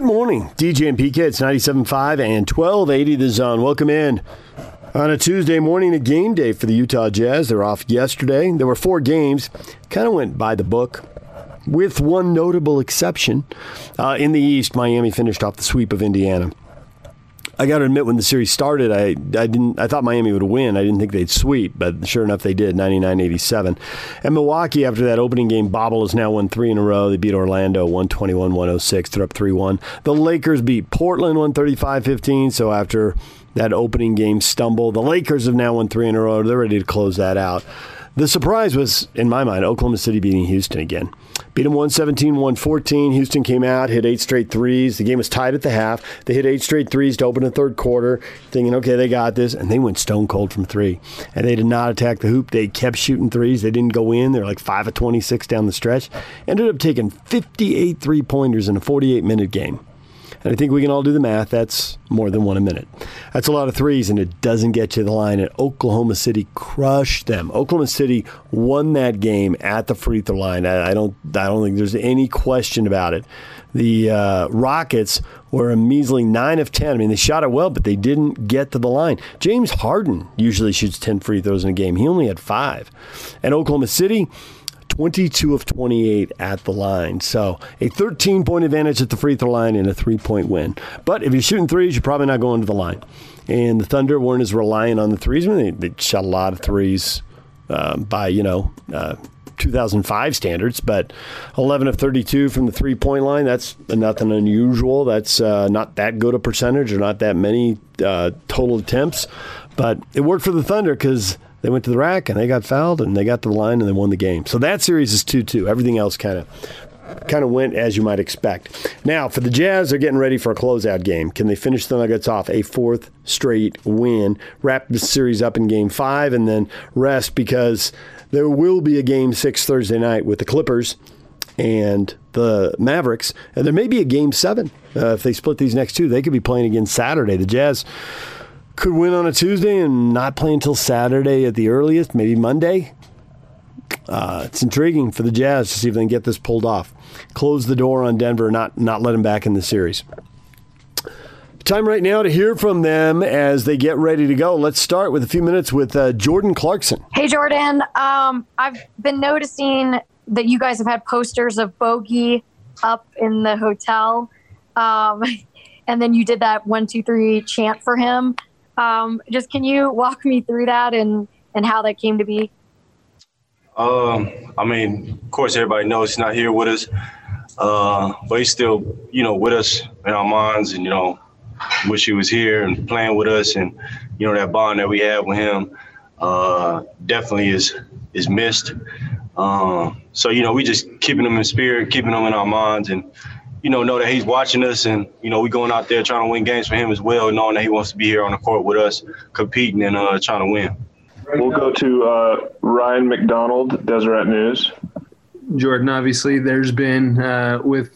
Good morning, DJ and PK. It's 97.5 and 1280 The Zone. Welcome in. On a Tuesday morning, a game day for the Utah Jazz. They're off yesterday. There were four games. Kind of went by the book, with one notable exception. In the East, Miami finished off the sweep of Indiana. I got to admit, when the series started, I thought Miami would win. I didn't think they'd sweep, but sure enough, they did, 99-87. And Milwaukee, after that opening game bobble, has now won three in a row. They beat Orlando 121-106. They're up 3-1. The Lakers beat Portland 135-15. So after that opening game stumble, the Lakers have now won three in a row. They're ready to close that out. The surprise was, in my mind, Oklahoma City beating Houston again. Beat them 117-114. Houston came out, hit eight straight threes. The game was tied at the half. They hit eight straight threes to open the third quarter, thinking, okay, they got this. And they went stone cold from three. And they did not attack the hoop. They kept shooting threes. They didn't go in. They were like 5 of 26 down the stretch. Ended up taking 58 three-pointers in a 48-minute game. And I think we can all do the math. That's more than 1 a minute. That's a lot of threes, and it doesn't get to the line. And Oklahoma City crushed them. Oklahoma City won that game at the free throw line. I don't think there's any question about it. The Rockets were a measly 9 of 10. I mean, they shot it well, but they didn't get to the line. James Harden usually shoots 10 free throws in a game. He only had 5. And Oklahoma City, 22 of 28 at the line. So a 13-point advantage at the free throw line and a 3-point win. But if you're shooting threes, you're probably not going to the line. And the Thunder weren't as reliant on the threes. I mean, they shot a lot of threes by, 2005 standards, but 11 of 32 from the three-point line, that's nothing unusual. That's not that good a percentage or not that many total attempts. But it worked for the Thunder because they went to the rack, and they got fouled, and they got to the line, and they won the game. So that series is 2-2. Everything else kind of went as you might expect. Now, for the Jazz, they're getting ready for a closeout game. Can they finish the Nuggets off a fourth straight win, wrap the series up in Game 5, and then rest because there will be a Game 6 Thursday night with the Clippers and the Mavericks. And there may be a Game 7. If they split these next two, they could be playing again Saturday. The Jazz could win on a Tuesday and not play until Saturday at the earliest, maybe Monday. It's intriguing for the Jazz to see if they can get this pulled off. Close the door on Denver, not let them back in the series. Time right now to hear from them as they get ready to go. Let's start with a few minutes with Jordan Clarkson. Hey, Jordan. I've been noticing that you guys have had posters of Bogie up in the hotel, and then you did that 1, 2, 3 chant for him. Just can you walk me through that and how that came to be? I mean, of course, everybody knows he's not here with us, but he's still, with us in our minds, and, wish he was here and playing with us, and, that bond that we have with him definitely is missed. So, we just keeping him in spirit, keeping him in our minds, and, know that he's watching us, and, we going out there trying to win games for him as well, knowing that he wants to be here on the court with us, competing and trying to win. We'll go to Ryan McDonald, Deseret News. Jordan, obviously, there's been with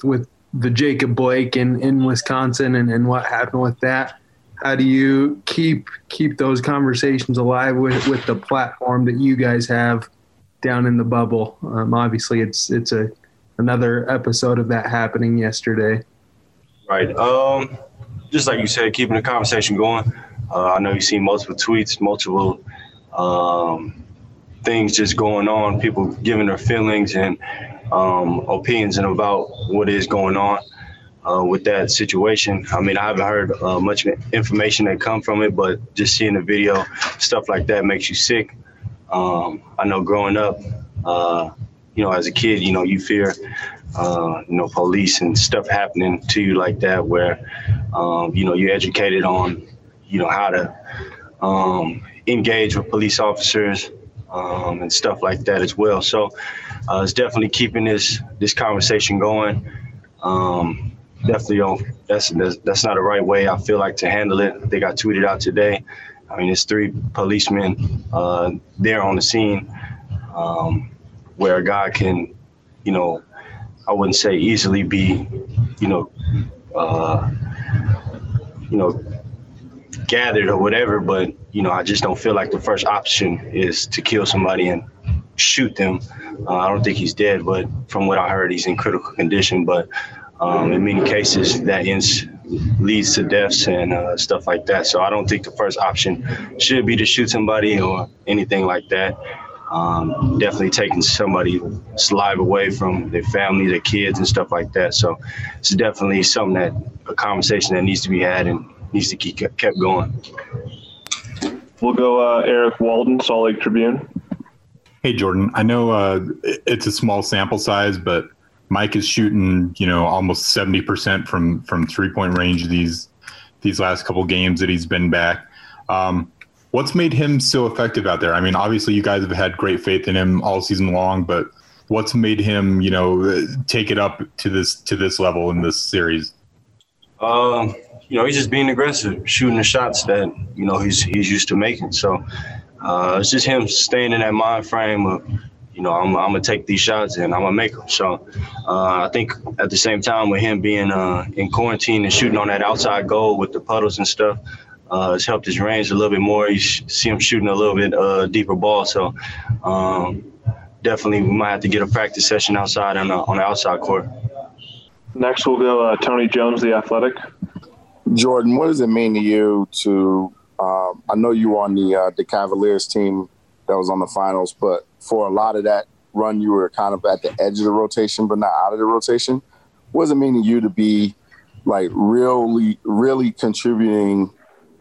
the Jacob Blake in Wisconsin and what happened with that. How do you keep those conversations alive with the platform that you guys have down in the bubble? Obviously, it's another episode of that happening yesterday. Right. Just like you said, keeping the conversation going. I know you've seen multiple tweets, multiple things just going on, people giving their feelings and opinions and about what is going on with that situation. I mean, I haven't heard much information that come from it, but just seeing the video, stuff like that makes you sick. I know growing up, as a kid, you fear, police and stuff happening to you like that, where, you're educated on, how to engage with police officers and stuff like that as well. So it's definitely keeping this conversation going. Definitely, that's not the right way, I feel like, to handle it. I think I tweeted out today. I mean, it's 3 policemen there on the scene. Where a guy can, I wouldn't say easily be, gathered or whatever, but, I just don't feel like the first option is to kill somebody and shoot them. I don't think he's dead, but from what I heard, he's in critical condition. But In many cases, that leads to deaths and stuff like that. So I don't think the first option should be to shoot somebody or anything like that. Definitely taking somebody's life away from their family, their kids, and stuff like that. So it's definitely something a conversation that needs to be had and needs to keep kept going. We'll go Eric Walden, Salt Lake Tribune. Hey, Jordan, I know it's a small sample size, but Mike is shooting, almost 70% from three-point range these last couple games that he's been back. What's made him so effective out there? I mean, obviously you guys have had great faith in him all season long, but what's made him, take it up to this level in this series? He's just being aggressive, shooting the shots that, he's used to making. So it's just him staying in that mind frame of, I'm going to take these shots and I'm going to make them. So I think at the same time with him being in quarantine and shooting on that outside goal with the puddles and stuff, it's helped his range a little bit more. You see him shooting a little bit deeper ball. So definitely we might have to get a practice session outside on the outside court. Next we'll go Tony Jones, The Athletic. Jordan, what does it mean to you I know you were on the Cavaliers team that was on the finals, but for a lot of that run, you were kind of at the edge of the rotation, but not out of the rotation. What does it mean to you to be like really, really contributing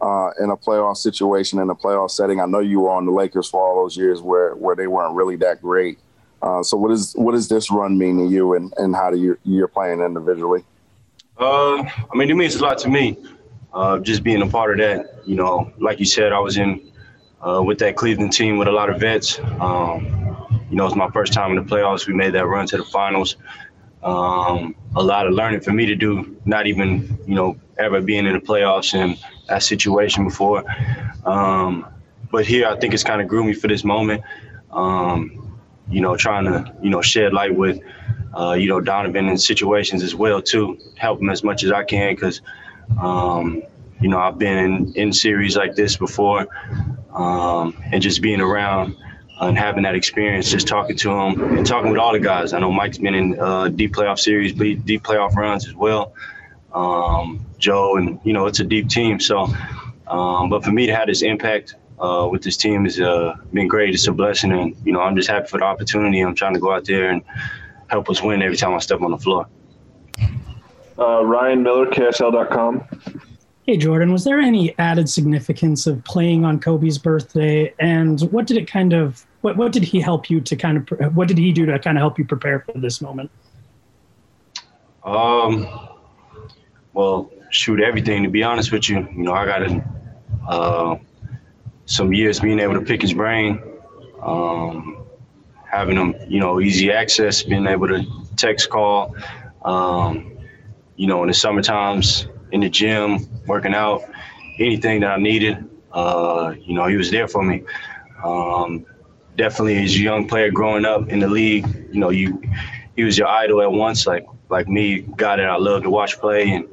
in a playoff situation, in a playoff setting? I know you were on the Lakers for all those years where they weren't really that great. So what does this run mean to you, and how do you're playing individually? It means a lot to me, just being a part of that. Like you said, I was in with that Cleveland team with a lot of vets. It's my first time in the playoffs. We made that run to the finals. A lot of learning for me to do, not even, ever being in the playoffs and that situation before. But here, I think it's kind of groomed me for this moment. Trying to, shed light with, Donovan in situations as well, too. Help him as much as I can because, I've been in series like this before. And just being around and having that experience, just talking to him and talking with all the guys. I know Mike's been in deep playoff series, deep playoff runs as well. Joe, and, it's a deep team. So, but for me to have this impact with this team has been great. It's a blessing. And, I'm just happy for the opportunity. I'm trying to go out there and help us win every time I step on the floor. Ryan Miller, KSL.com. Hey, Jordan, was there any added significance of playing on Kobe's birthday? And what did it kind of – what did he help you to kind of – what did he do to kind of help you prepare for this moment? Everything, to be honest with you. I got some years being able to pick his brain, having him, easy access, being able to text, call, in the summer times – in the gym, working out, anything that I needed, he was there for me. Definitely as a young player growing up in the league, he was your idol at once, like me, guy that I loved to watch play. And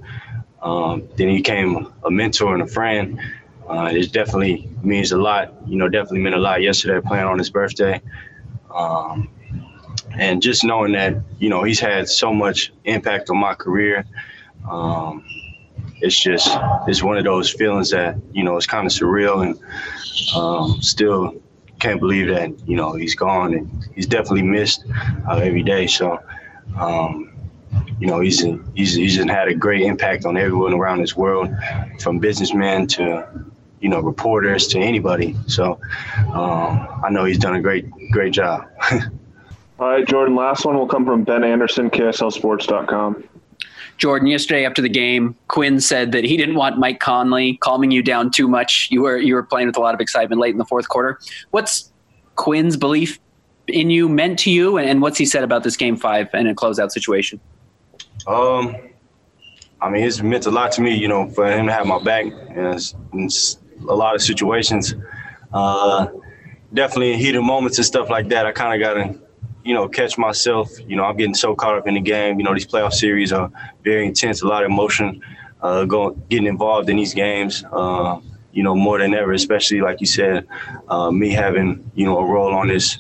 then he became a mentor and a friend. It definitely means a lot, definitely meant a lot yesterday playing on his birthday. And just knowing that, he's had so much impact on my career. It's one of those feelings that, it's kind of surreal and still can't believe that, he's gone and he's definitely missed every day. So, he's had a great impact on everyone around this world, from businessmen to, reporters to anybody. So I know he's done a great job. All right, Jordan, last one will come from Ben Anderson, KSLSports.com. Jordan, yesterday after the game, Quinn said that he didn't want Mike Conley calming you down too much. You were playing with a lot of excitement late in the fourth quarter. What's Quinn's belief in you meant to you, and what's he said about this Game 5 and a closeout situation? It's meant a lot to me, for him to have my back in a lot of situations. Definitely in heated moments and stuff like that, I kind of got to catch myself. I'm getting so caught up in the game. These playoff series are very intense, a lot of emotion getting involved in these games, more than ever, especially like you said, me having, a role on this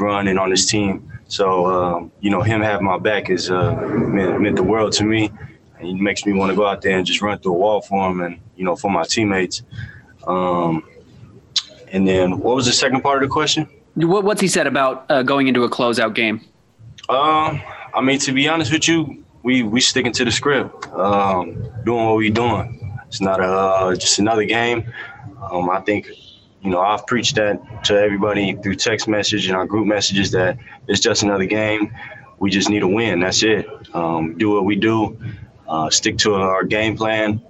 run and on this team. So, you know, him having my back is meant the world to me. And he makes me want to go out there and just run through a wall for him and, you know, for my teammates. And then what was the second part of the question? What's he said about going into a closeout game? I mean, to be honest with you, we sticking to the script, doing what we doing. It's not just another game. I think, you know, I've preached that to everybody through text message and our group messages that it's just another game. We just need a win. That's it. Do what we do, stick to our game plan,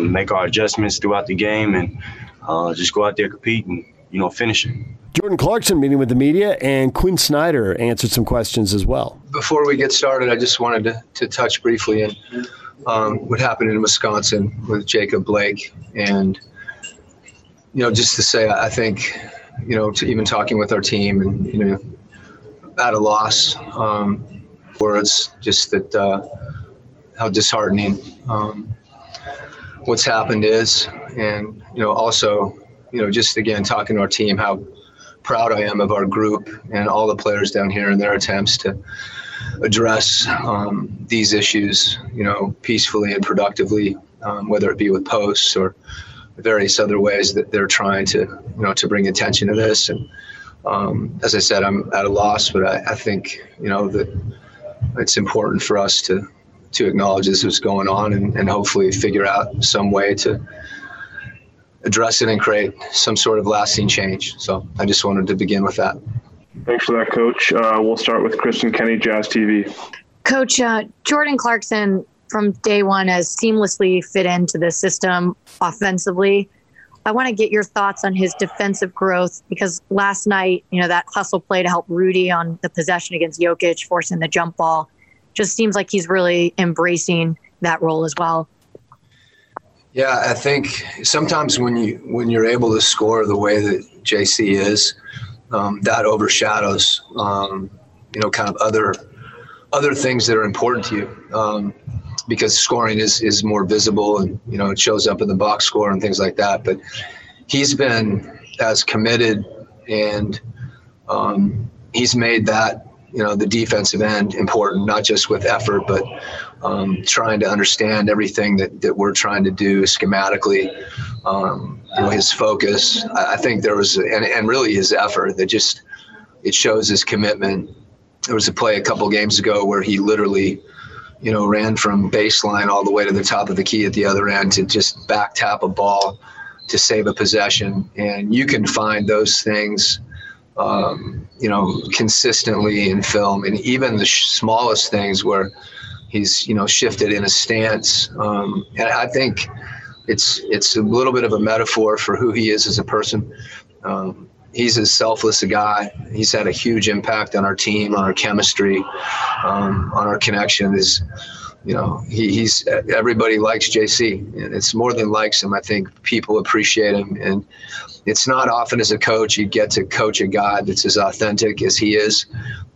make our adjustments throughout the game, and just go out there, compete, and, you know, finish it. Jordan Clarkson meeting with the media, and Quinn Snyder answered some questions as well. Before we get started, I just wanted to touch briefly on what happened in Wisconsin with Jacob Blake. And, you know, just to say, I think, you know, to even talking with our team and, you know, at a loss, words just that how disheartening what's happened is. And, you know, also, you know, just again, talking to our team, how proud I am of our group and all the players down here and their attempts to address these issues, you know, peacefully and productively, whether it be with posts or various other ways that they're trying to, you know, to bring attention to this. And as I said, I'm at a loss, but I think, you know, that it's important for us to acknowledge this is going on and hopefully figure out some way to address it and create some sort of lasting change. So I just wanted to begin with that. Thanks for that, Coach. We'll start with Kristin Kenny, Jazz TV. Coach, Jordan Clarkson from day one has seamlessly fit into the system offensively. I want to get your thoughts on his defensive growth, because last night, you know, that hustle play to help Rudy on the possession against Jokic, forcing the jump ball, just seems like he's really embracing that role as well. Yeah, I think sometimes when you're able to score the way that JC is, that overshadows, you know, kind of other things that are important to you, because scoring is more visible and, you know, it shows up in the box score and things like that. But he's been as committed and he's made that, you know, the defensive end important, not just with effort, but trying to understand everything that we're trying to do schematically, you know, his focus. I think there was, and really his effort, that just, it shows his commitment. There was a play a couple games ago where he literally, you know, ran from baseline all the way to the top of the key at the other end to just back tap a ball to save a possession. And you can find those things, you know, consistently in film, and even the smallest things where he's, you know, shifted in a stance. And I think it's a little bit of a metaphor for who he is as a person. He's as selfless a guy. He's had a huge impact on our team, on our chemistry, on our connection. Is, you know, he's everybody likes JC, and it's more than likes him. I think people appreciate him, and it's not often as a coach you get to coach a guy that's as authentic as he is.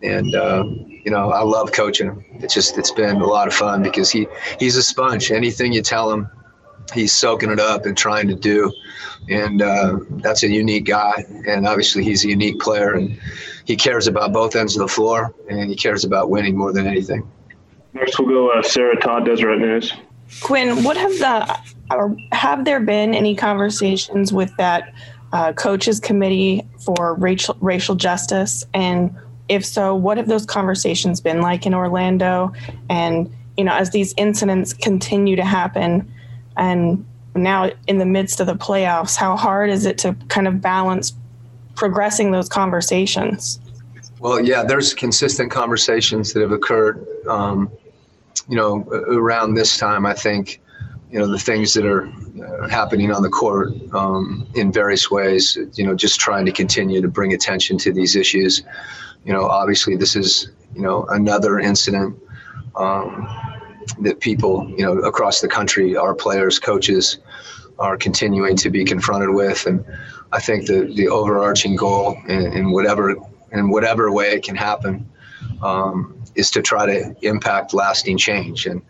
And you know, I love coaching him. It's been a lot of fun because he's a sponge. Anything you tell him, he's soaking it up and trying to do. And that's a unique guy, and obviously he's a unique player, and he cares about both ends of the floor, and he cares about winning more than anything. Next we'll go Sarah Todd, Deseret News. Quinn, what have there been any conversations with that coaches committee for racial justice? And if so, what have those conversations been like in Orlando? And, you know, as these incidents continue to happen and now in the midst of the playoffs, how hard is it to kind of balance progressing those conversations? Well, yeah, there's consistent conversations that have occurred, you know, around this time. I think, you know, the things that are happening on the court in various ways, you know, just trying to continue to bring attention to these issues. You know, obviously this is, you know, another incident that people, you know, across the country, our players, coaches, are continuing to be confronted with. And I think the overarching goal in whatever way it can happen is to try to impact lasting change. And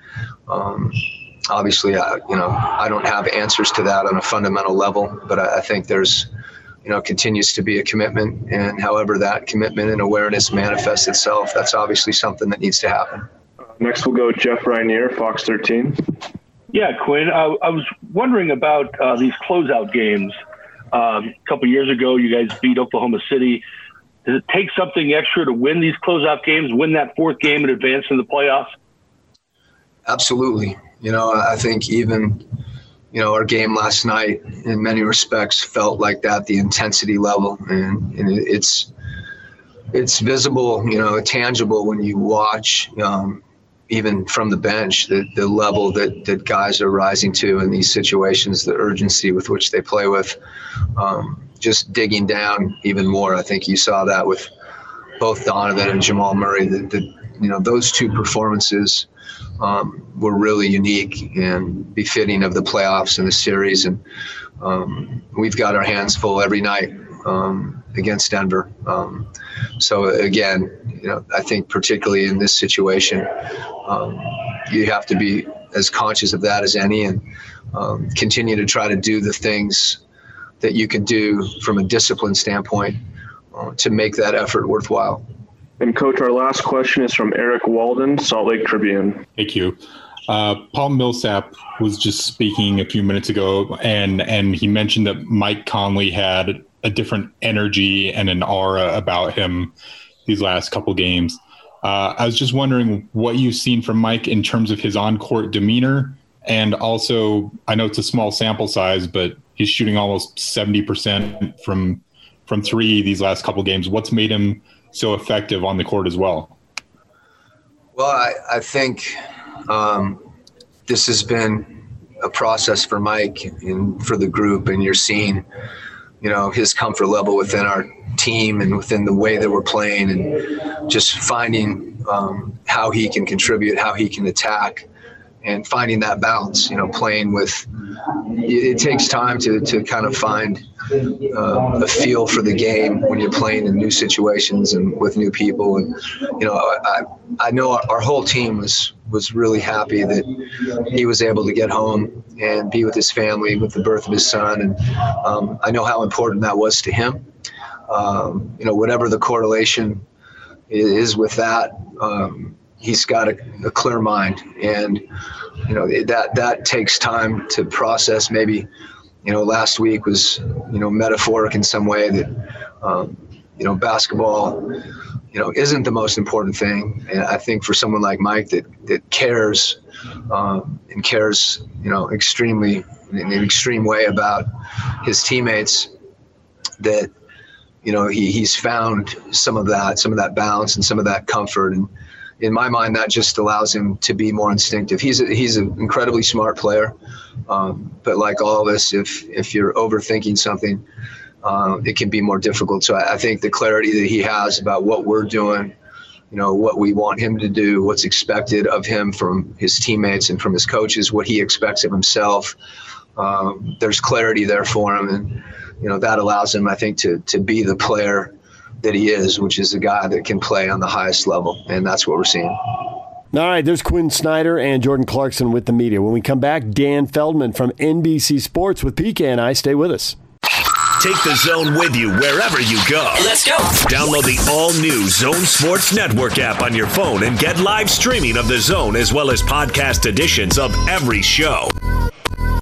obviously, I don't have answers to that on a fundamental level, but I think there's you know, continues to be a commitment. And however that commitment and awareness manifests itself, that's obviously something that needs to happen. Next, we'll go Jeff Reinier, Fox 13. Yeah, Quinn, I was wondering about these closeout games. A couple years ago, you guys beat Oklahoma City. Does it take something extra to win these closeout games, win that fourth game and advance in the playoffs? Absolutely. You know, I think even, you know, our game last night in many respects felt like that, the intensity level. And it's visible, you know, tangible when you watch, even from the bench, the level that guys are rising to in these situations, the urgency with which they play with, just digging down even more. I think you saw that with both Donovan and Jamal Murray. You know, those two performances were really unique and befitting of the playoffs and the series. And we've got our hands full every night against Denver. So again, you know, I think particularly in this situation, you have to be as conscious of that as any, and continue to try to do the things that you can do from a discipline standpoint to make that effort worthwhile. And Coach, our last question is from Eric Walden, Salt Lake Tribune. Thank you. Paul Millsap was just speaking a few minutes ago, and he mentioned that Mike Conley had a different energy and an aura about him these last couple games. I was just wondering what you've seen from Mike in terms of his on-court demeanor, and also, I know it's a small sample size, but he's shooting almost 70% from three these last couple games. What's made him so effective on the court as well? Well, I think this has been a process for Mike and for the group, and you're seeing, you know, his comfort level within our team and within the way that we're playing, and just finding how he can contribute, how he can attack, and finding that balance. You know, playing with it takes time to kind of find a feel for the game when you're playing in new situations and with new people. And you know, I know our whole team was really happy that he was able to get home and be with his family with the birth of his son. And I know how important that was to him. You know, whatever the correlation is with that, he's got a clear mind, and you know that takes time to process. Maybe, you know, last week was, you know, metaphoric in some way that, you know, basketball, you know, isn't the most important thing. And I think for someone like Mike that cares and cares, you know, extremely in an extreme way about his teammates, that, you know, he's found some of that balance and some of that comfort. And in my mind, that just allows him to be more instinctive. He's an incredibly smart player, but like all of us, if you're overthinking something, it can be more difficult. So I think the clarity that he has about what we're doing, you know, what we want him to do, what's expected of him from his teammates and from his coaches, what he expects of himself, there's clarity there for him, and you know that allows him, I think, to be the player that he is, which is a guy that can play on the highest level, and that's what we're seeing. All right, there's Quinn Snyder and Jordan Clarkson with the media. When we come back, Dan Feldman from NBC Sports with PK and I. Stay with us. Take the Zone with you wherever you go. Let's go. Download the all-new Zone Sports Network app on your phone and get live streaming of the Zone as well as podcast editions of every show.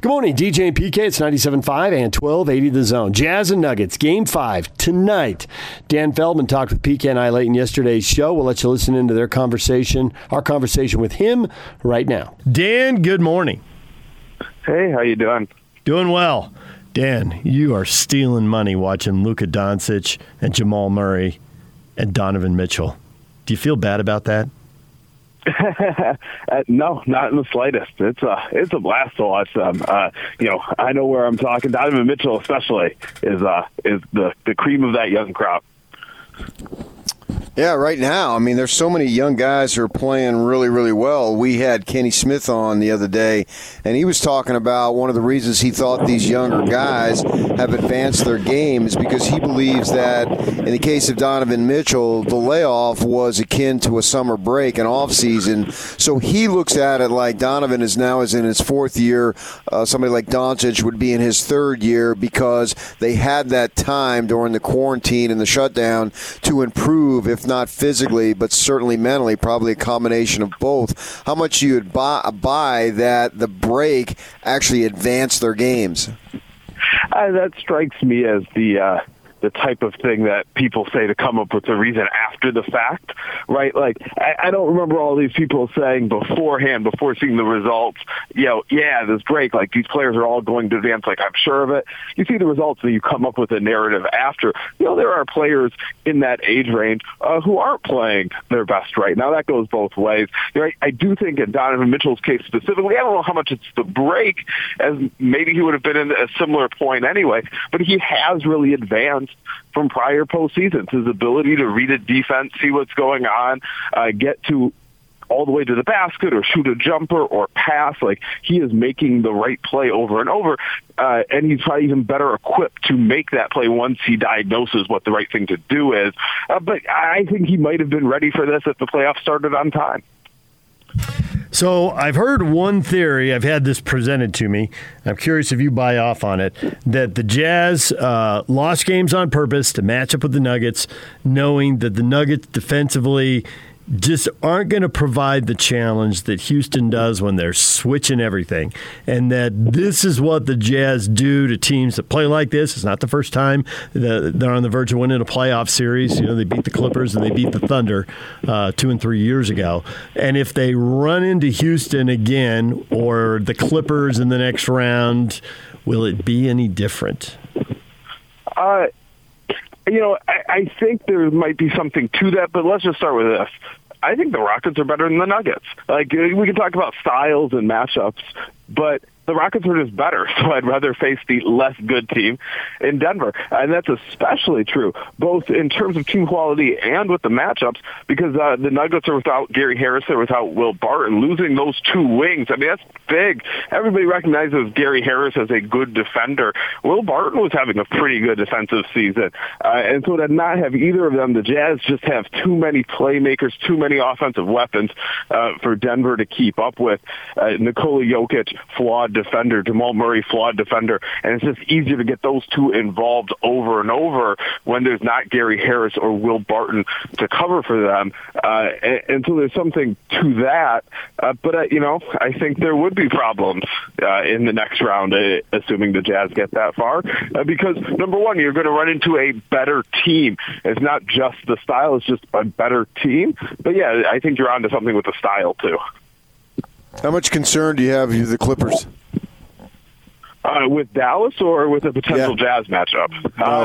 Good morning, DJ and PK. It's 97.5 and 1280 The Zone. Jazz and Nuggets, Game 5 tonight. Dan Feldman talked with PK and I late in yesterday's show. We'll let you listen into their conversation, our conversation with him right now. Dan, good morning. Hey, how you doing? Doing well. Dan, you are stealing money watching Luka Doncic and Jamal Murray and Donovan Mitchell. Do you feel bad about that? No, not in the slightest. It's a blast to watch them. You know, I know where I'm talking. Donovan Mitchell especially is the cream of that young crop. Yeah, right now, I mean, there's so many young guys who are playing really, really well. We had Kenny Smith on the other day, and he was talking about one of the reasons he thought these younger guys have advanced their game is because he believes that, in the case of Donovan Mitchell, the layoff was akin to a summer break, an offseason. So he looks at it like Donovan is now in his fourth year. Somebody like Doncic would be in his third year because they had that time during the quarantine and the shutdown to improve, if not physically, but certainly mentally, probably a combination of both. How much you would buy that the break actually advanced their games? That strikes me as the type of thing that people say to come up with a reason after the fact, right? Like, I don't remember all these people saying beforehand, before seeing the results, you know, yeah, this break, like, these players are all going to advance, like, I'm sure of it. You see the results and you come up with a narrative after. You know, there are players in that age range who aren't playing their best right now. That goes both ways. You know, I do think in Donovan Mitchell's case specifically, I don't know how much it's the break, as maybe he would have been in a similar point anyway, but he has really advanced from prior postseasons. His ability to read a defense, see what's going on, get to all the way to the basket or shoot a jumper or pass. Like, he is making the right play over and over, and he's probably even better equipped to make that play once he diagnoses what the right thing to do is. But I think he might have been ready for this if the playoffs started on time. So I've heard one theory, I've had this presented to me, I'm curious if you buy off on it, that the Jazz lost games on purpose to match up with the Nuggets, knowing that the Nuggets defensively just aren't going to provide the challenge that Houston does when they're switching everything, and that this is what the Jazz do to teams that play like this. It's not the first time they're on the verge of winning a playoff series. You know, they beat the Clippers and they beat the Thunder 2 and 3 years ago. And if they run into Houston again or the Clippers in the next round, will it be any different? You know, I think there might be something to that, but let's just start with this. I think the Rockets are better than the Nuggets. Like, we can talk about styles and matchups, but the Rockets are just better, so I'd rather face the less good team in Denver. And that's especially true, both in terms of team quality and with the matchups, because the Nuggets are without Gary Harris, they're without Will Barton. Losing those two wings, I mean, that's big. Everybody recognizes Gary Harris as a good defender. Will Barton was having a pretty good defensive season. And so to not have either of them, the Jazz just have too many playmakers, too many offensive weapons for Denver to keep up with. Nikola Jokic, flawed defender, Jamal Murray, flawed defender, and it's just easier to get those two involved over and over when there's not Gary Harris or Will Barton to cover for them, and so there's something to that, but you know, I think there would be problems in the next round, assuming the Jazz get that far, because number one, you're going to run into a better team. It's not just the style, it's just a better team, but yeah, I think you're onto something with the style too. How much concern do you have with the Clippers? With Dallas or with a potential Jazz matchup?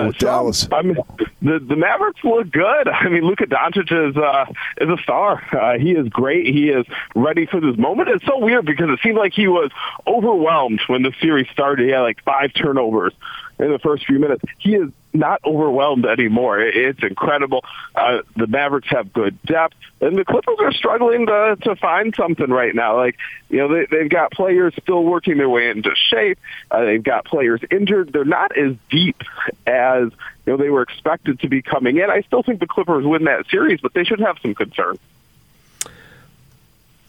With Dallas. I mean, the Mavericks look good. I mean, Luka Doncic is a star. He is great. He is ready for this moment. It's so weird because it seemed like he was overwhelmed when the series started. He had like 5 turnovers in the first few minutes. He is not overwhelmed anymore. It's incredible. The Mavericks have good depth, and the Clippers are struggling to find something right now. Like, you know, they've got players still working their way into shape. They've got players injured. They're not as deep as, you know, they were expected to be coming in. I still think the Clippers win that series, but they should have some concern.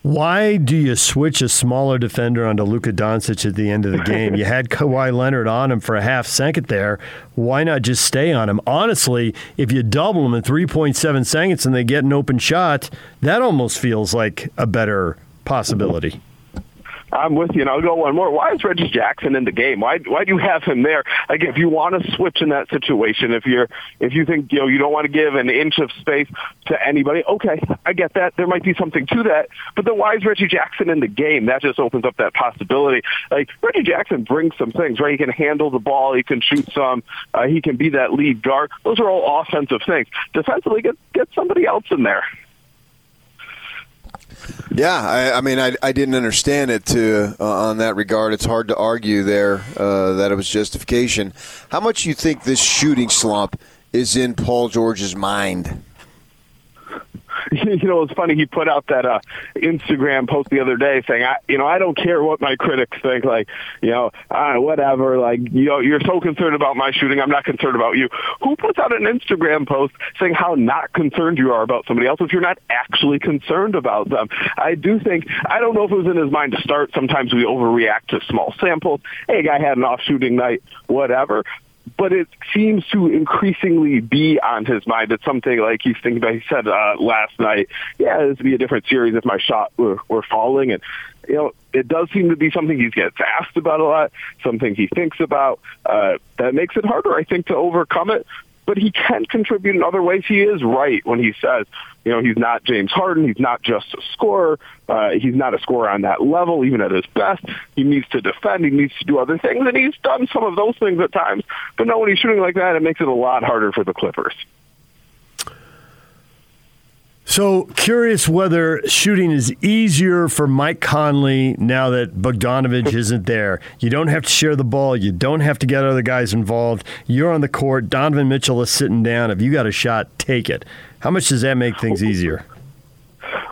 Why do you switch a smaller defender onto Luka Doncic at the end of the game? You had Kawhi Leonard on him for a half second there. Why not just stay on him? Honestly, if you double him in 3.7 seconds and they get an open shot, that almost feels like a better possibility. I'm with you, and I'll go one more. Why is Reggie Jackson in the game? Why do you have him there? Like, if you want to switch in that situation, if you think, you know, you don't want to give an inch of space to anybody, okay, I get that. There might be something to that, but then why is Reggie Jackson in the game? That just opens up that possibility. Like, Reggie Jackson brings some things, right? He can handle the ball, he can shoot some, he can be that lead guard. Those are all offensive things. Defensively, get somebody else in there. Yeah, I mean, I didn't understand it on that regard. It's hard to argue there that it was justification. How much do you think this shooting slump is in Paul George's mind? you know, it's funny, he put out that Instagram post the other day saying, I don't care what my critics think, like, you know, whatever, like, you know, you're so concerned about my shooting, I'm not concerned about you. Who puts out an Instagram post saying how not concerned you are about somebody else if you're not actually concerned about them? I do think, I don't know if it was in his mind to start, sometimes we overreact to small samples. Hey, guy had an off-shooting night, whatever. But it seems to increasingly be on his mind. It's something like he's thinking about. He said last night, yeah, this would be a different series if my shot were falling. And, you know, it does seem to be something he gets asked about a lot, something he thinks about. That makes it harder, I think, to overcome it. But he can contribute in other ways. He is right when he says, you know, he's not James Harden. He's not just a scorer. He's not a scorer on that level, even at his best. He needs to defend. He needs to do other things. And he's done some of those things at times. But no, when he's shooting like that, it makes it a lot harder for the Clippers. So curious whether shooting is easier for Mike Conley now that Bogdanovich isn't there. You don't have to share the ball. You don't have to get other guys involved. You're on the court. Donovan Mitchell is sitting down. If you got a shot, take it. How much does that make things easier?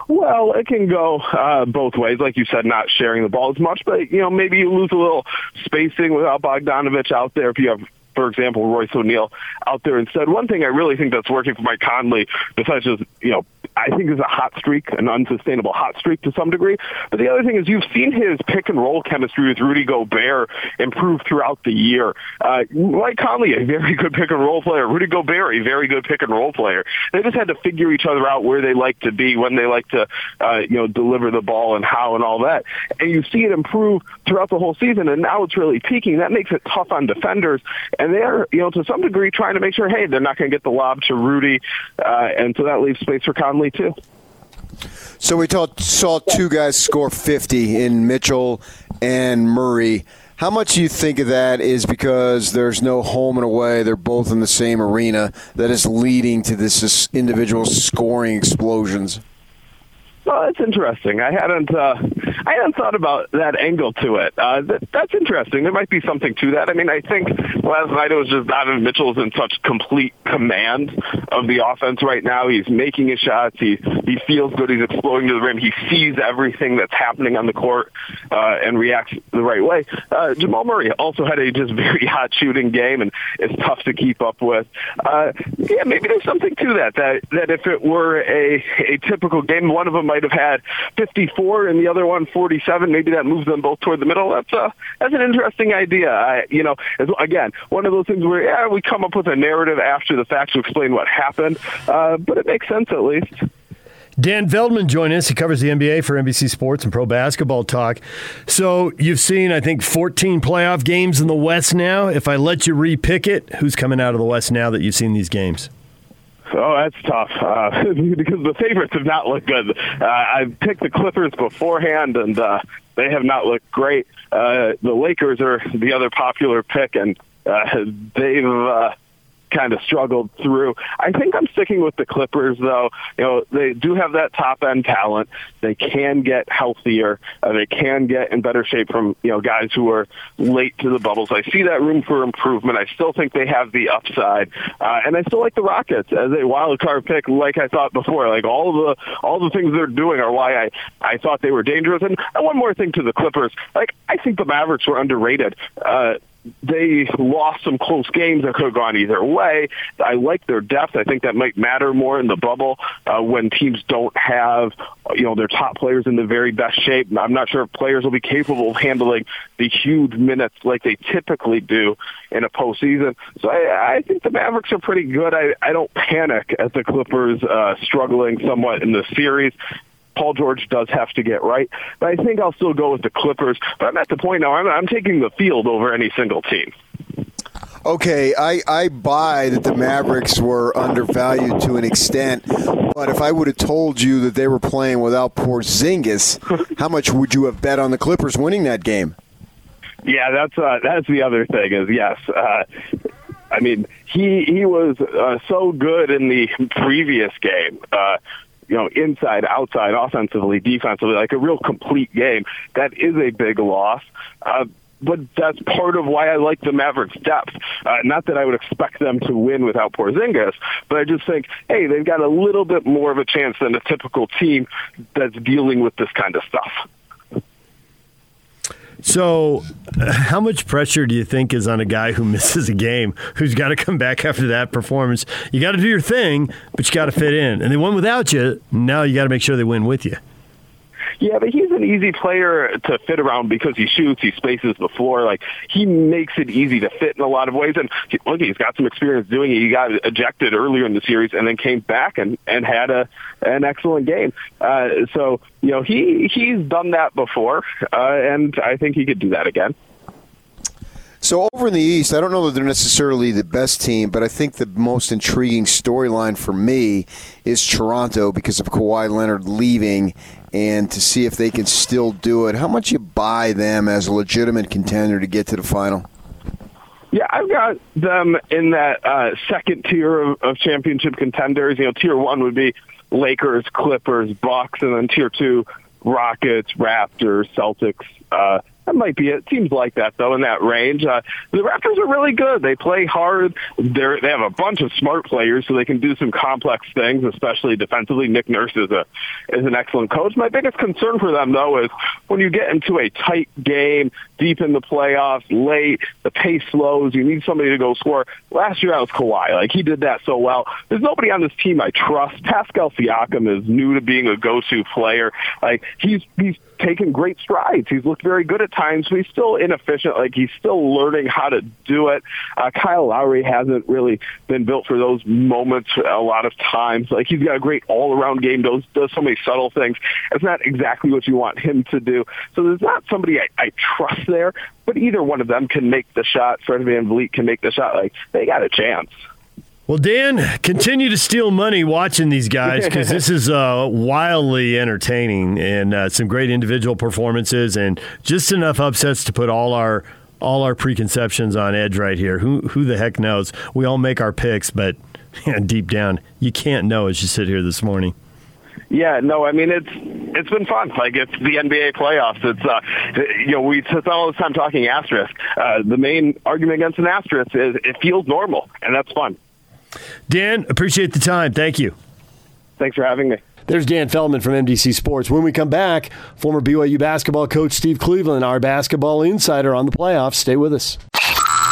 Well, it can go both ways. Like you said, not sharing the ball as much, but, you know, maybe you lose a little spacing without Bogdanovich out there if you have, for example, Royce O'Neal out there instead. One thing I really think that's working for Mike Conley, besides just, you know, I think is a hot streak, an unsustainable hot streak to some degree. But the other thing is you've seen his pick-and-roll chemistry with Rudy Gobert improve throughout the year. Mike Conley, a very good pick-and-roll player. Rudy Gobert, a very good pick-and-roll player. They just had to figure each other out where they like to be, when they like to deliver the ball and how and all that. And you see it improve throughout the whole season, and now it's really peaking. That makes it tough on defenders. And they're, you know, to some degree trying to make sure, hey, they're not going to get the lob to Rudy, and so that leaves space for Conley too. So we saw two guys score 50 in Mitchell and Murray. How much do you think of that is because there's no home and away, they're both in the same arena, that is leading to this individual scoring explosions? Well, that's interesting. I hadn't thought about that angle to it. That's interesting. There might be something to that. I mean, I think last night it was just Donovan Mitchell's in such complete command of the offense right now. He's making his shots. He feels good. He's exploding to the rim. He sees everything that's happening on the court and reacts the right way. Jamal Murray also had a just very hot shooting game, and it's tough to keep up with. Yeah, maybe there's something to that, that if it were a typical game, one of them might have had 54 and the other one 47. Maybe that moves them both toward the middle. That's an interesting idea. Again, one of those things where we come up with a narrative after the fact to explain what happened, but it makes sense at least. Dan Feldman joined us. He covers the NBA for NBC Sports and Pro Basketball Talk. So you've seen, I think, 14 playoff games in the West now. If I let you re-pick it, who's coming out of the West now that you've seen these games? Oh, that's tough because the favorites have not looked good. I picked the Clippers beforehand, and they have not looked great. The Lakers are the other popular pick, and they've kind of struggled through. I think I'm sticking with the Clippers, though. You know, they do have that top-end talent. They can get healthier. They can get in better shape from, you know, guys who are late to the bubbles. I see that room for improvement. I still think they have the upside. And I still like the Rockets as a wild-card pick, like I thought before. Like, all the things they're doing are why I thought they were dangerous. And one more thing to the Clippers. Like, I think the Mavericks were underrated. They lost some close games that could have gone either way. I like their depth. I think that might matter more in the bubble when teams don't have, you know, their top players in the very best shape. I'm not sure if players will be capable of handling the huge minutes like they typically do in a postseason. So I think the Mavericks are pretty good. I don't panic at the Clippers struggling somewhat in the series. Paul George does have to get right, but I think I'll still go with the Clippers. But I'm at the point now, I'm taking the field over any single team. Okay, I buy that the Mavericks were undervalued to an extent, but if I would have told you that they were playing without Porzingis, how much would you have bet on the Clippers winning that game? Yeah, that's the other thing is, yes, I mean, he was so good in the previous game, you know, inside, outside, offensively, defensively, like a real complete game. That is a big loss. but that's part of why I like the Mavericks' depth. Not that I would expect them to win without Porzingis, but I just think, hey, they've got a little bit more of a chance than a typical team that's dealing with this kind of stuff. So how much pressure do you think is on a guy who misses a game, who's got to come back after that performance? You got to do your thing, but you got to fit in. And they won without you. Now you got to make sure they win with you. Yeah, but he's an easy player to fit around because he shoots, he spaces the floor. Like, he makes it easy to fit in a lot of ways. And look, he's got some experience doing it. He got ejected earlier in the series and then came back and had an excellent game. So, you know, he's done that before, and I think he could do that again. So over in the East, I don't know that they're necessarily the best team, but I think the most intriguing storyline for me is Toronto because of Kawhi Leonard leaving and to see if they can still do it. How much you buy them as a legitimate contender to get to the final? Yeah, I've got them in that second tier of championship contenders. You know, tier one would be Lakers, Clippers, Bucks, and then tier two, Rockets, Raptors, Celtics. That might be it. Seems like that, though, in that range. The Raptors are really good. They play hard. They have a bunch of smart players, so they can do some complex things, especially defensively. Nick Nurse is an excellent coach. My biggest concern for them, though, is when you get into a tight game, deep in the playoffs, late, the pace slows, you need somebody to go score. Last year, that was Kawhi. Like, he did that so well. There's nobody on this team I trust. Pascal Siakam is new to being a go-to player. Like, he's taken great strides. He's looked very good at times, but he's still inefficient. Like, he's still learning how to do it. Kyle Lowry hasn't really been built for those moments a lot of times. Like, he's got a great all-around game, does so many subtle things. It's not exactly what you want him to do. So there's not somebody I trust there, but either one of them can make the shot. Fred VanVleet can make the shot. Like, they got a chance. Well, Dan, continue to steal money watching these guys because this is wildly entertaining and some great individual performances and just enough upsets to put all our preconceptions on edge right here. Who the heck knows? We all make our picks, but man, deep down, you can't know as you sit here this morning. Yeah, no, I mean, it's been fun. Like, it's the NBA playoffs. It's, you know, we spent all this time talking asterisk. The main argument against an asterisk is it feels normal, and that's fun. Dan, appreciate the time. Thank you. Thanks for having me. There's Dan Feldman from MDC Sports. When we come back, former BYU basketball coach Steve Cleveland, our basketball insider on the playoffs. Stay with us.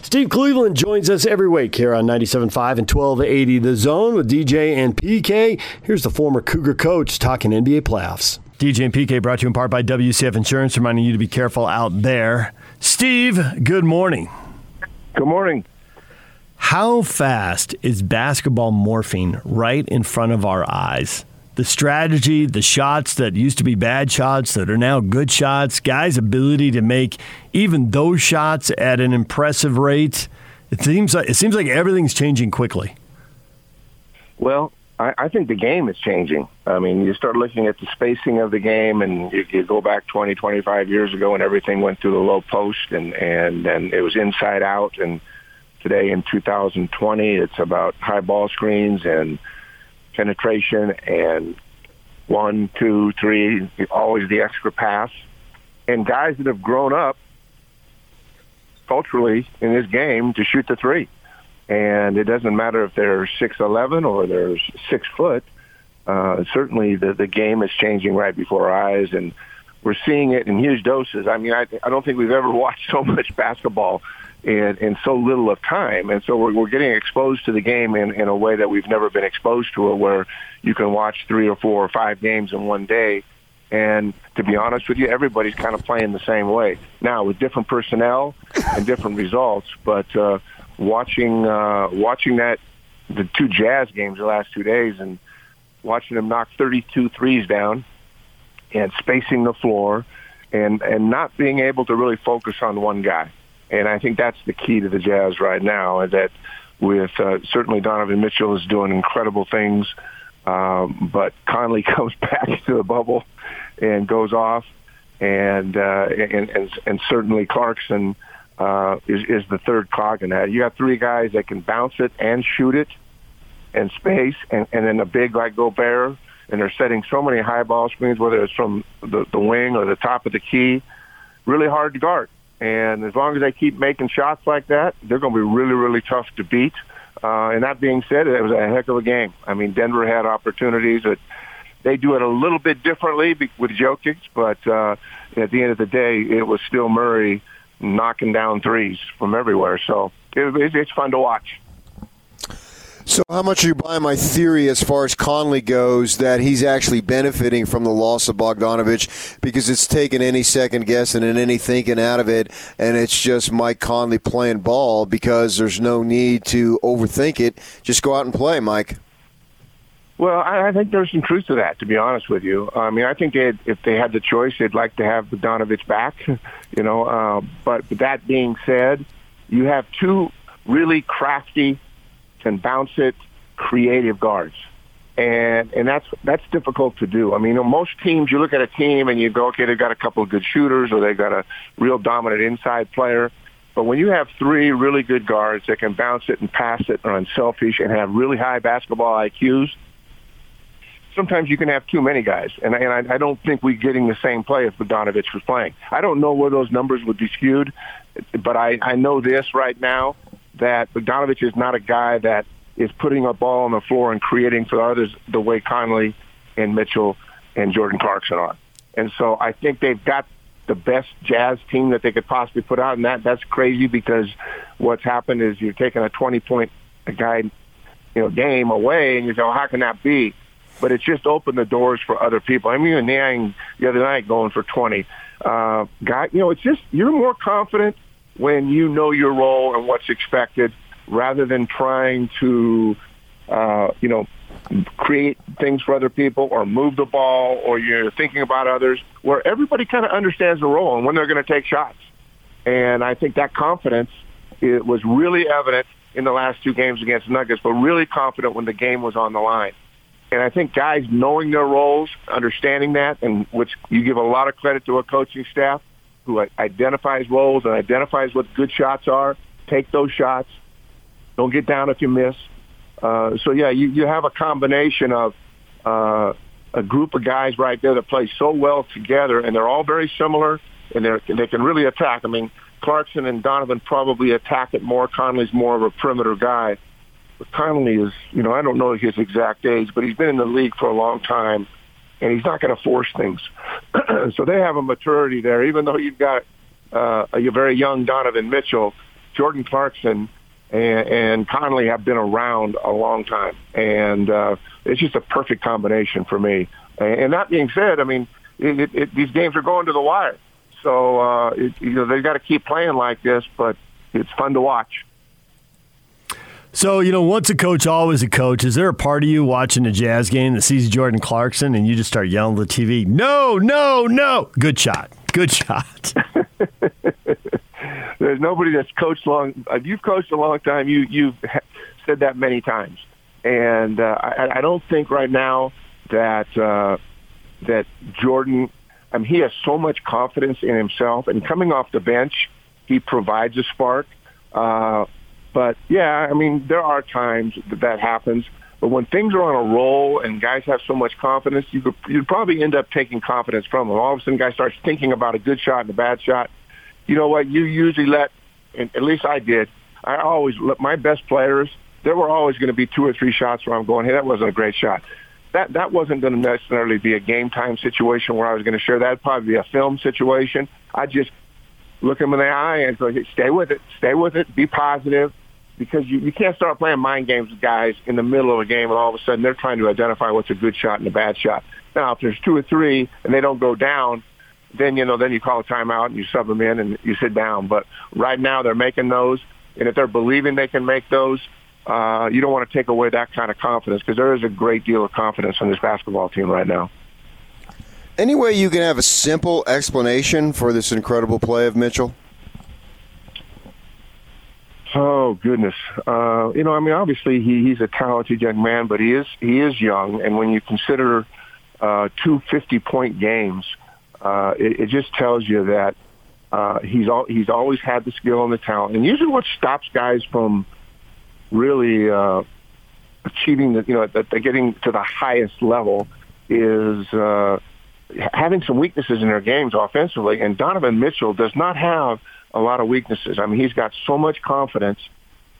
Steve Cleveland joins us every week here on 97.5 and 1280 The Zone with DJ and PK. Here's the former Cougar coach talking NBA playoffs. DJ and PK brought to you in part by WCF Insurance, reminding you to be careful out there. Steve, good morning. Good morning. How fast is basketball morphing right in front of our eyes? The strategy, the shots that used to be bad shots that are now good shots, guys' ability to make even those shots at an impressive rate. It seems like everything's changing quickly. Well, I think the game is changing. I mean, you start looking at the spacing of the game, and you go back 20, 25 years ago when everything went through the low post, and it was inside out. And today in 2020, it's about high ball screens and penetration and 1, 2, 3, always the extra pass. And guys that have grown up culturally in this game to shoot the three. And it doesn't matter if they're 6'11" or they're 6 foot. Certainly, the game is changing right before our eyes, and we're seeing it in huge doses. I mean, I don't think we've ever watched so much basketball in so little of time, and so we're getting exposed to the game in a way that we've never been exposed to it, where you can watch 3 or 4 or 5 games in one day. And to be honest with you, everybody's kind of playing the same way now with different personnel and different results, but. Watching the two Jazz games the last 2 days and watching them knock 32 threes down and spacing the floor and not being able to really focus on one guy. And I think that's the key to the Jazz right now, that with certainly Donovan Mitchell is doing incredible things, but Conley comes back to the bubble and goes off, and certainly Clarkson is the third cog in that. You got three guys that can bounce it and shoot it and space, and then a big like Gobert, and they're setting so many high ball screens, whether it's from the wing or the top of the key, really hard to guard. And as long as they keep making shots like that, they're going to be really, really tough to beat. And that being said, it was a heck of a game. I mean, Denver had opportunities. That they do it a little bit differently with Jokic, but at the end of the day, it was still Murray knocking down threes from everywhere. So it's fun to watch. So how much are you buying my theory as far as Conley goes, that he's actually benefiting from the loss of Bogdanovich, because it's taken any second guessing and any thinking out of it, and it's just Mike Conley playing ball because there's no need to overthink it. Just go out and play, Mike. Well, I think there's some truth to that, to be honest with you. I mean, I think if they had the choice, they'd like to have Bogdanovich back, you know. But that being said, you have two really crafty, can bounce it, creative guards, and that's difficult to do. I mean, most teams, you look at a team and you go, okay, they've got a couple of good shooters or they've got a real dominant inside player, but when you have three really good guards that can bounce it and pass it and are unselfish and have really high basketball IQs, sometimes you can have too many guys, and I don't think we're getting the same play if Bogdanovich was playing. I don't know where those numbers would be skewed, but I know this right now, that Bogdanovich is not a guy that is putting a ball on the floor and creating for others the way Conley and Mitchell and Jordan Clarkson are. And so I think they've got the best Jazz team that they could possibly put out, and that's crazy, because what's happened is you're taking a 20-point game away, and you go, how can that be? But it's just opened the doors for other people. I mean, even Niang the other night going for 20. It's just, you're more confident when you know your role and what's expected, rather than trying to, create things for other people or move the ball, or you're thinking about others, where everybody kind of understands the role and when they're going to take shots. And I think that confidence, it was really evident in the last two games against Nuggets, but really confident when the game was on the line. And I think guys knowing their roles, understanding that, and which you give a lot of credit to a coaching staff, who identifies roles and identifies what good shots are. Take those shots. Don't get down if you miss. You have a combination of a group of guys right there that play so well together, and they're all very similar, and they can really attack. I mean, Clarkson and Donovan probably attack it more. Conley's more of a perimeter guy. But Conley is, I don't know his exact age, but he's been in the league for a long time, and he's not going to force things. So they have a maturity there. Even though you've got a very young Donovan Mitchell, Jordan Clarkson and Conley have been around a long time. And it's just a perfect combination for me. And that being said, I mean, these games are going to the wire. So, they've got to keep playing like this, but it's fun to watch. So, once a coach, always a coach. Is there a part of you watching a Jazz game that sees Jordan Clarkson and you just start yelling at the TV, no, no, no, good shot, good shot? There's nobody that's coached long. If you've coached a long time, you've said that many times. And I don't think right now that Jordan, I mean, he has so much confidence in himself. And coming off the bench, he provides a spark. But, yeah, I mean, there are times that happens. But when things are on a roll and guys have so much confidence, you'd probably end up taking confidence from them. All of a sudden, guys start thinking about a good shot and a bad shot. You know what? You usually let, and at least I did, I always let my best players, there were always going to be two or three shots where I'm going, hey, that wasn't a great shot. That wasn't going to necessarily be a game-time situation where I was going to share that. It'd probably be a film situation. I just look him in the eye and go, hey, stay with it, be positive. Because you can't start playing mind games with guys in the middle of a game, and all of a sudden they're trying to identify what's a good shot and a bad shot. Now, if there's two or three and they don't go down, then you call a timeout and you sub them in and you sit down. But right now they're making those, and if they're believing they can make those, you don't want to take away that kind of confidence, because there is a great deal of confidence on this basketball team right now. Any way you can have a simple explanation for this incredible play of Mitchell? Oh, goodness. Obviously he's a talented young man, but he is young. And when you consider two 50-point games, it just tells you that he's always had the skill and the talent. And usually what stops guys from really achieving, getting to the highest level is having some weaknesses in their games offensively. And Donovan Mitchell does not have a lot of weaknesses. I mean, he's got so much confidence.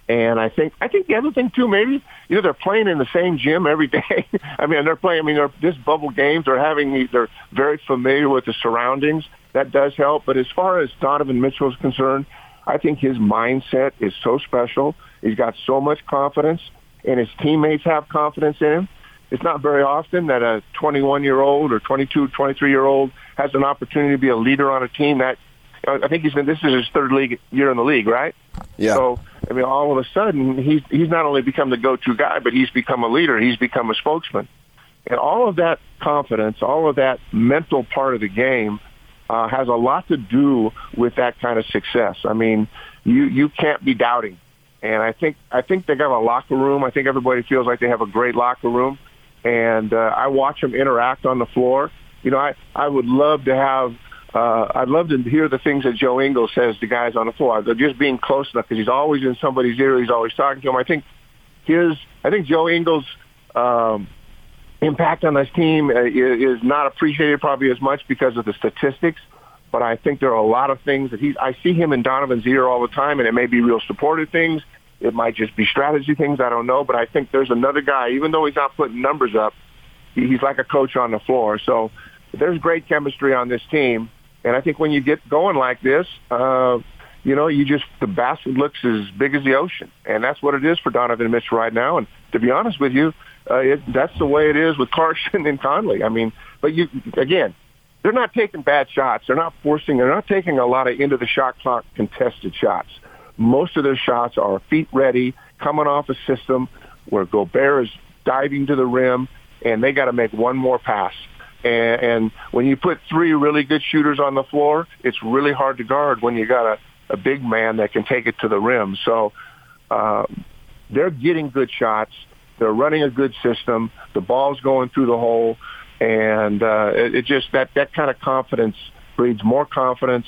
And I think the other thing, too, maybe, they're playing in the same gym every day. They're just bubble games. They're very familiar with the surroundings. That does help. But as far as Donovan Mitchell is concerned, I think his mindset is so special. He's got so much confidence, and his teammates have confidence in him. It's not very often that a 21-year-old or 22, 23-year-old has an opportunity to be a leader on a team that, I think this is his third year in the league, right? Yeah. So, all of a sudden, he's not only become the go-to guy, but he's become a leader. He's become a spokesman. And all of that confidence, all of that mental part of the game has a lot to do with that kind of success. You can't be doubting. And I think they got a locker room. I think everybody feels like they have a great locker room. And I watch them interact on the floor. I would love to have – I'd love to hear the things that Joe Ingles says to guys on the floor. They're just being close enough because he's always in somebody's ear. He's always talking to them. I think Joe Ingles' impact on this team is not appreciated probably as much because of the statistics, but I think there are a lot of things that I see him in Donovan's ear all the time, and it may be real supportive things. It might just be strategy things. I don't know, but I think there's another guy, even though he's not putting numbers up, he's like a coach on the floor. So there's great chemistry on this team. And I think when you get going like this, the basket looks as big as the ocean. And that's what it is for Donovan Mitchell right now. And to be honest with you, that's the way it is with Clarkson and Conley. They're not taking bad shots. They're not taking a lot of into-the-shot clock contested shots. Most of their shots are feet ready, coming off a system where Gobert is diving to the rim, and they got to make one more pass. And when you put three really good shooters on the floor, it's really hard to guard when you got a big man that can take it to the rim. So they're getting good shots. They're running a good system. The ball's going through the hole. And it just that kind of confidence breeds more confidence.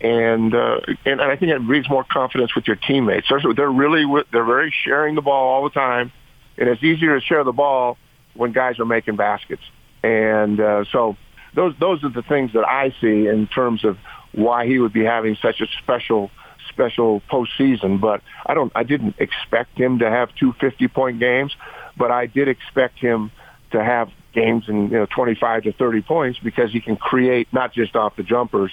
And I think it breeds more confidence with your teammates. They're very sharing the ball all the time. And it's easier to share the ball when guys are making baskets. And so those are the things that I see in terms of why he would be having such a special postseason. But I didn't expect him to have two 50-point games, but I did expect him to have games in 25 to 30 points because he can create not just off the jumpers.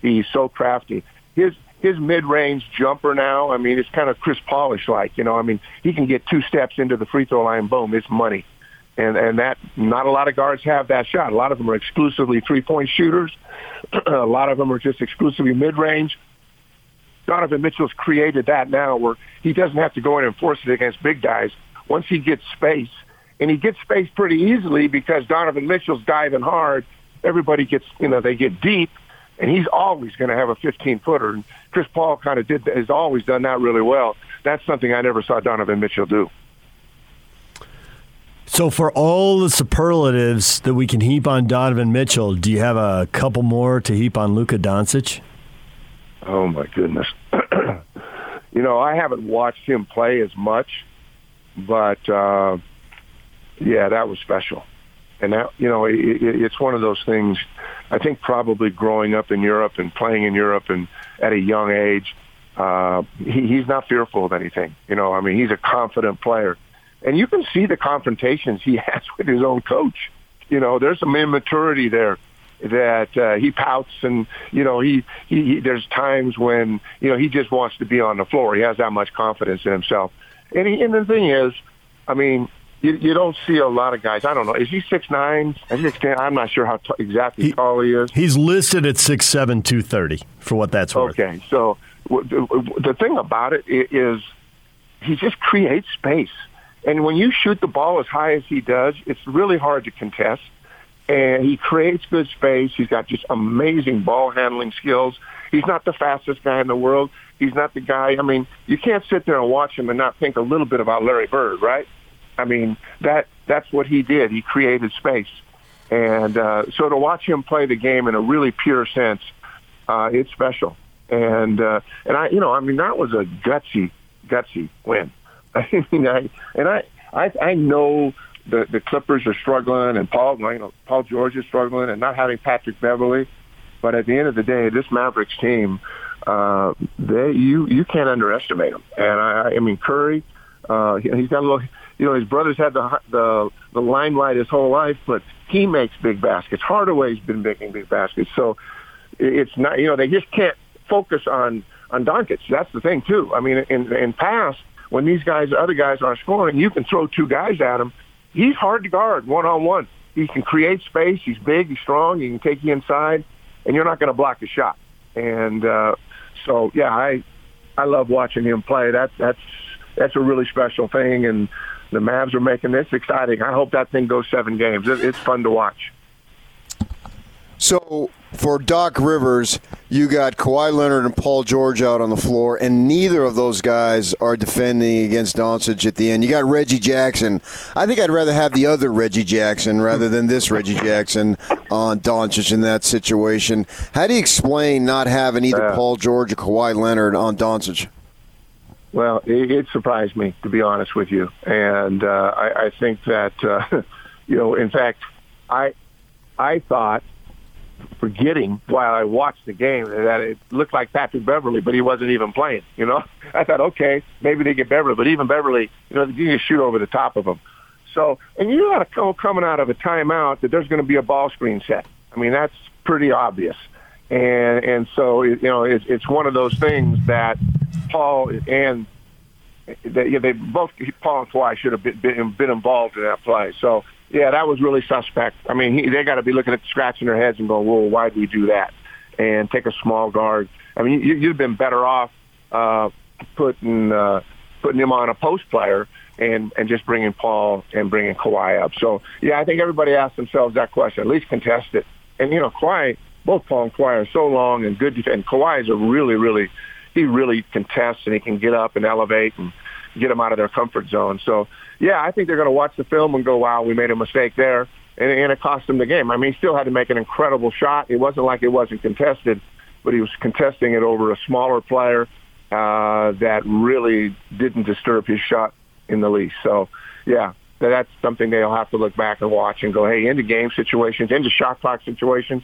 He's so crafty. His mid-range jumper now, it's kind of Chris Polish like. He can get two steps into the free throw line, boom, it's money. And that not a lot of guards have that shot. A lot of them are exclusively three-point shooters. A lot of them are just exclusively mid-range. Donovan Mitchell's created that now where he doesn't have to go in and force it against big guys. Once he gets space, and he gets space pretty easily because Donovan Mitchell's diving hard, everybody gets, they get deep, and he's always going to have a 15-footer. And Chris Paul kind of has always done that really well. That's something I never saw Donovan Mitchell do. So for all the superlatives that we can heap on Donovan Mitchell, do you have a couple more to heap on Luka Doncic? Oh, my goodness. I haven't watched him play as much, but, that was special. And, that, it's one of those things, I think probably growing up in Europe and playing in Europe and at a young age, he's not fearful of anything. He's a confident player. And you can see the confrontations he has with his own coach. There's some immaturity there that he pouts, and there's times when he just wants to be on the floor. He has that much confidence in himself. And the thing is, you don't see a lot of guys. I don't know. Is he 6'9"? I'm not sure how exactly tall he is. He's listed at 6'7", 230 for what that's worth. Okay, so the thing about it is he just creates space. And when you shoot the ball as high as he does, it's really hard to contest. and he creates good space. He's got just amazing ball handling skills. He's not the fastest guy in the world. He's not the guy. I mean, you can't sit there and watch him and not think a little bit about Larry Bird, right? I mean, that's what he did. He created space. And so to watch him play the game in a really pure sense, it's special. And I, you know, I mean, that was a gutsy win. I mean, I know the Clippers are struggling, and Paul George is struggling, and not having Patrick Beverley. But at the end of the day, this Mavericks team, you can't underestimate them. And I mean, Curry, he's got a little. You know, his brother's had the limelight his whole life, but he makes big baskets. Hardaway's been making big baskets, so it's not. You know, they just can't focus on Doncic. That's the thing too. I mean, in past, when other guys aren't scoring, you can throw two guys at him. He's hard to guard one-on-one. He can create space. He's big. He's strong. He can take you inside, and you're not going to block his shot. And so, yeah, I love watching him play. That's a really special thing, and the Mavs are making this exciting. I hope that thing goes 7 games. It's fun to watch. So for Doc Rivers, you got Kawhi Leonard and Paul George out on the floor, and neither of those guys are defending against Doncic at the end. You got Reggie Jackson. I think I'd rather have the other Reggie Jackson rather than this Reggie Jackson on Doncic in that situation. How do you explain not having either Paul George or Kawhi Leonard on Doncic? Well, it surprised me, to be honest with you. And I think that, you know, in fact, I thought, forgetting while I watched the game, that it looked like Patrick Beverley, but he wasn't even playing, you know. I thought, okay, maybe they get Beverley, but even Beverley, you know, you can shoot over the top of him. So, and you got to know coming out of a timeout that there's going to be a ball screen set. I mean, that's pretty obvious. And so, you know, it's one of those things that Paul and Kawhi should have been involved in that play. So, yeah, that was really suspect. I mean, they got to be looking at scratching their heads and going, "Whoa, why do we do that?" And take a small guard. I mean, you'd have been better off putting him on a post player and just bringing Paul and bringing Kawhi up. So, yeah, I think everybody asked themselves that question. At least contest it. And you know, Kawhi, both Paul and Kawhi are so long and good. And Kawhi is a really contests, and he can get up and elevate and get them out of their comfort zone. So, yeah, I think they're going to watch the film and go, wow, we made a mistake there, and it cost them the game. I mean, he still had to make an incredible shot. It wasn't like it wasn't contested, but he was contesting it over a smaller player that really didn't disturb his shot in the least. So, yeah, that's something they'll have to look back and watch and go, hey, into game situations, into shot clock situations,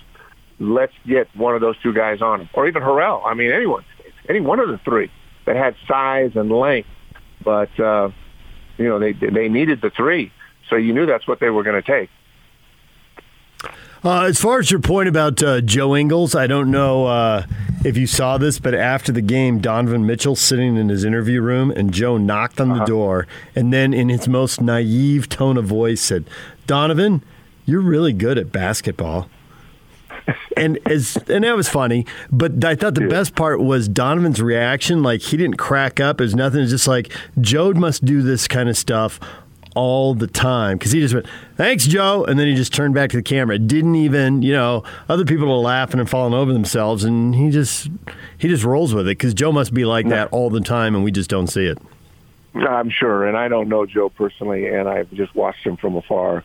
let's get one of those two guys on him. Or even Harrell. I mean, anyone, any one of the three that had size and length. But, you know, they needed the three, so you knew that's what they were going to take. As far as your point about Joe Ingles, I don't know if you saw this, but after the game, Donovan Mitchell sitting in his interview room, and Joe knocked on the door, and then in his most naive tone of voice said, "Donovan, you're really good at basketball." And that was funny, but I thought the best part was Donovan's reaction. Like, he didn't crack up. It was nothing. It was just like, Joe must do this kind of stuff all the time. Because he just went, "Thanks, Joe." And then he just turned back to the camera. It didn't even, you know, other people are laughing and falling over themselves. And he just rolls with it, because Joe must be like that all the time, and we just don't see it. I'm sure. And I don't know Joe personally, and I've just watched him from afar.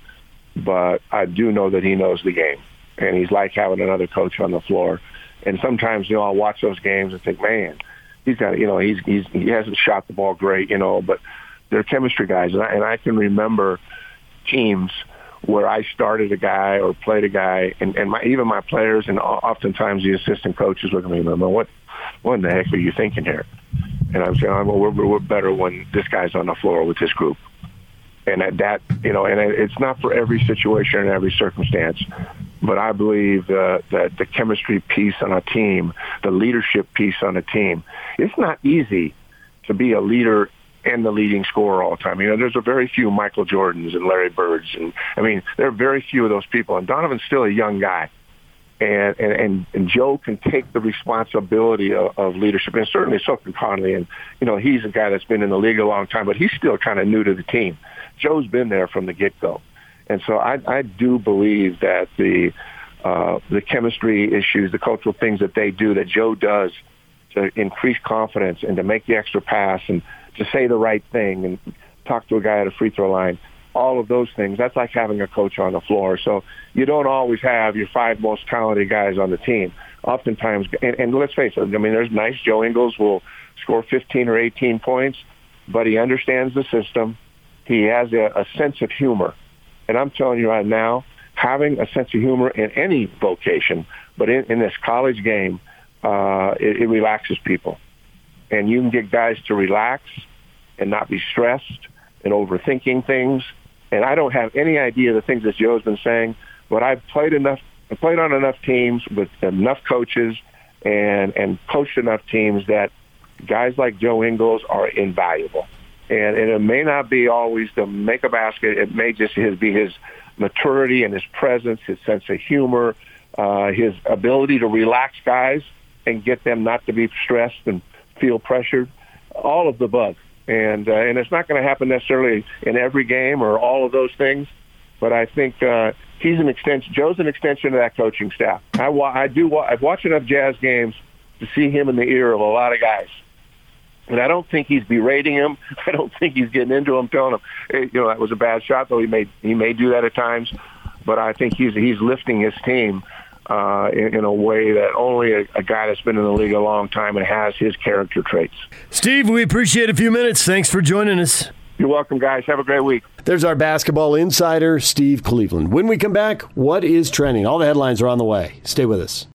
But I do know that he knows the game. And he's like having another coach on the floor. And sometimes, you know, I'll watch those games and think, man, he's got, you know, he hasn't shot the ball great, you know, but they're chemistry guys. And I can remember teams where I started a guy or played a guy, and even my players, and oftentimes the assistant coaches look at me and go, what in the heck are you thinking here? And I'm saying, well, we're better when this guy's on the floor with this group. And that, you know, and it's not for every situation and every circumstance, but I believe that the chemistry piece on a team, the leadership piece on a team, it's not easy to be a leader and the leading scorer all the time. You know, there's a very few Michael Jordans and Larry Birds, and I mean, there are very few of those people. And Donovan's still a young guy, and Joe can take the responsibility of leadership, and certainly so can Conley. And you know, he's a guy that's been in the league a long time, but he's still kind of new to the team. Joe's been there from the get-go. And so I do believe that the chemistry issues, the cultural things that they do, that Joe does to increase confidence and to make the extra pass and to say the right thing and talk to a guy at a free throw line, all of those things, that's like having a coach on the floor. So you don't always have your five most talented guys on the team. Oftentimes, and let's face it, I mean, there's nice Joe Ingles will score 15 or 18 points, but he understands the system. He has a sense of humor. And I'm telling you right now, having a sense of humor in any vocation, but in this college game, it relaxes people. And you can get guys to relax and not be stressed and overthinking things. And I don't have any idea the things that Joe's been saying, but I've played enough. I played on enough teams with enough coaches and coached enough teams that guys like Joe Ingles are invaluable. And it may not be always to make a basket. It may just be his maturity and his presence, his sense of humor, his ability to relax guys and get them not to be stressed and feel pressured, all of the above. And it's not going to happen necessarily in every game or all of those things, but I think he's an extension. Joe's an extension of that coaching staff. I've watched enough Jazz games to see him in the ear of a lot of guys, and I don't think he's berating him. I don't think he's getting into him, telling him, hey, you know, that was a bad shot. Though he may do that at times, but I think he's lifting his team in a way that only a guy that's been in the league a long time and has his character traits. Steve, we appreciate a few minutes. Thanks for joining us. You're welcome, guys. Have a great week. There's our basketball insider, Steve Cleveland. When we come back, what is trending? All the headlines are on the way. Stay with us.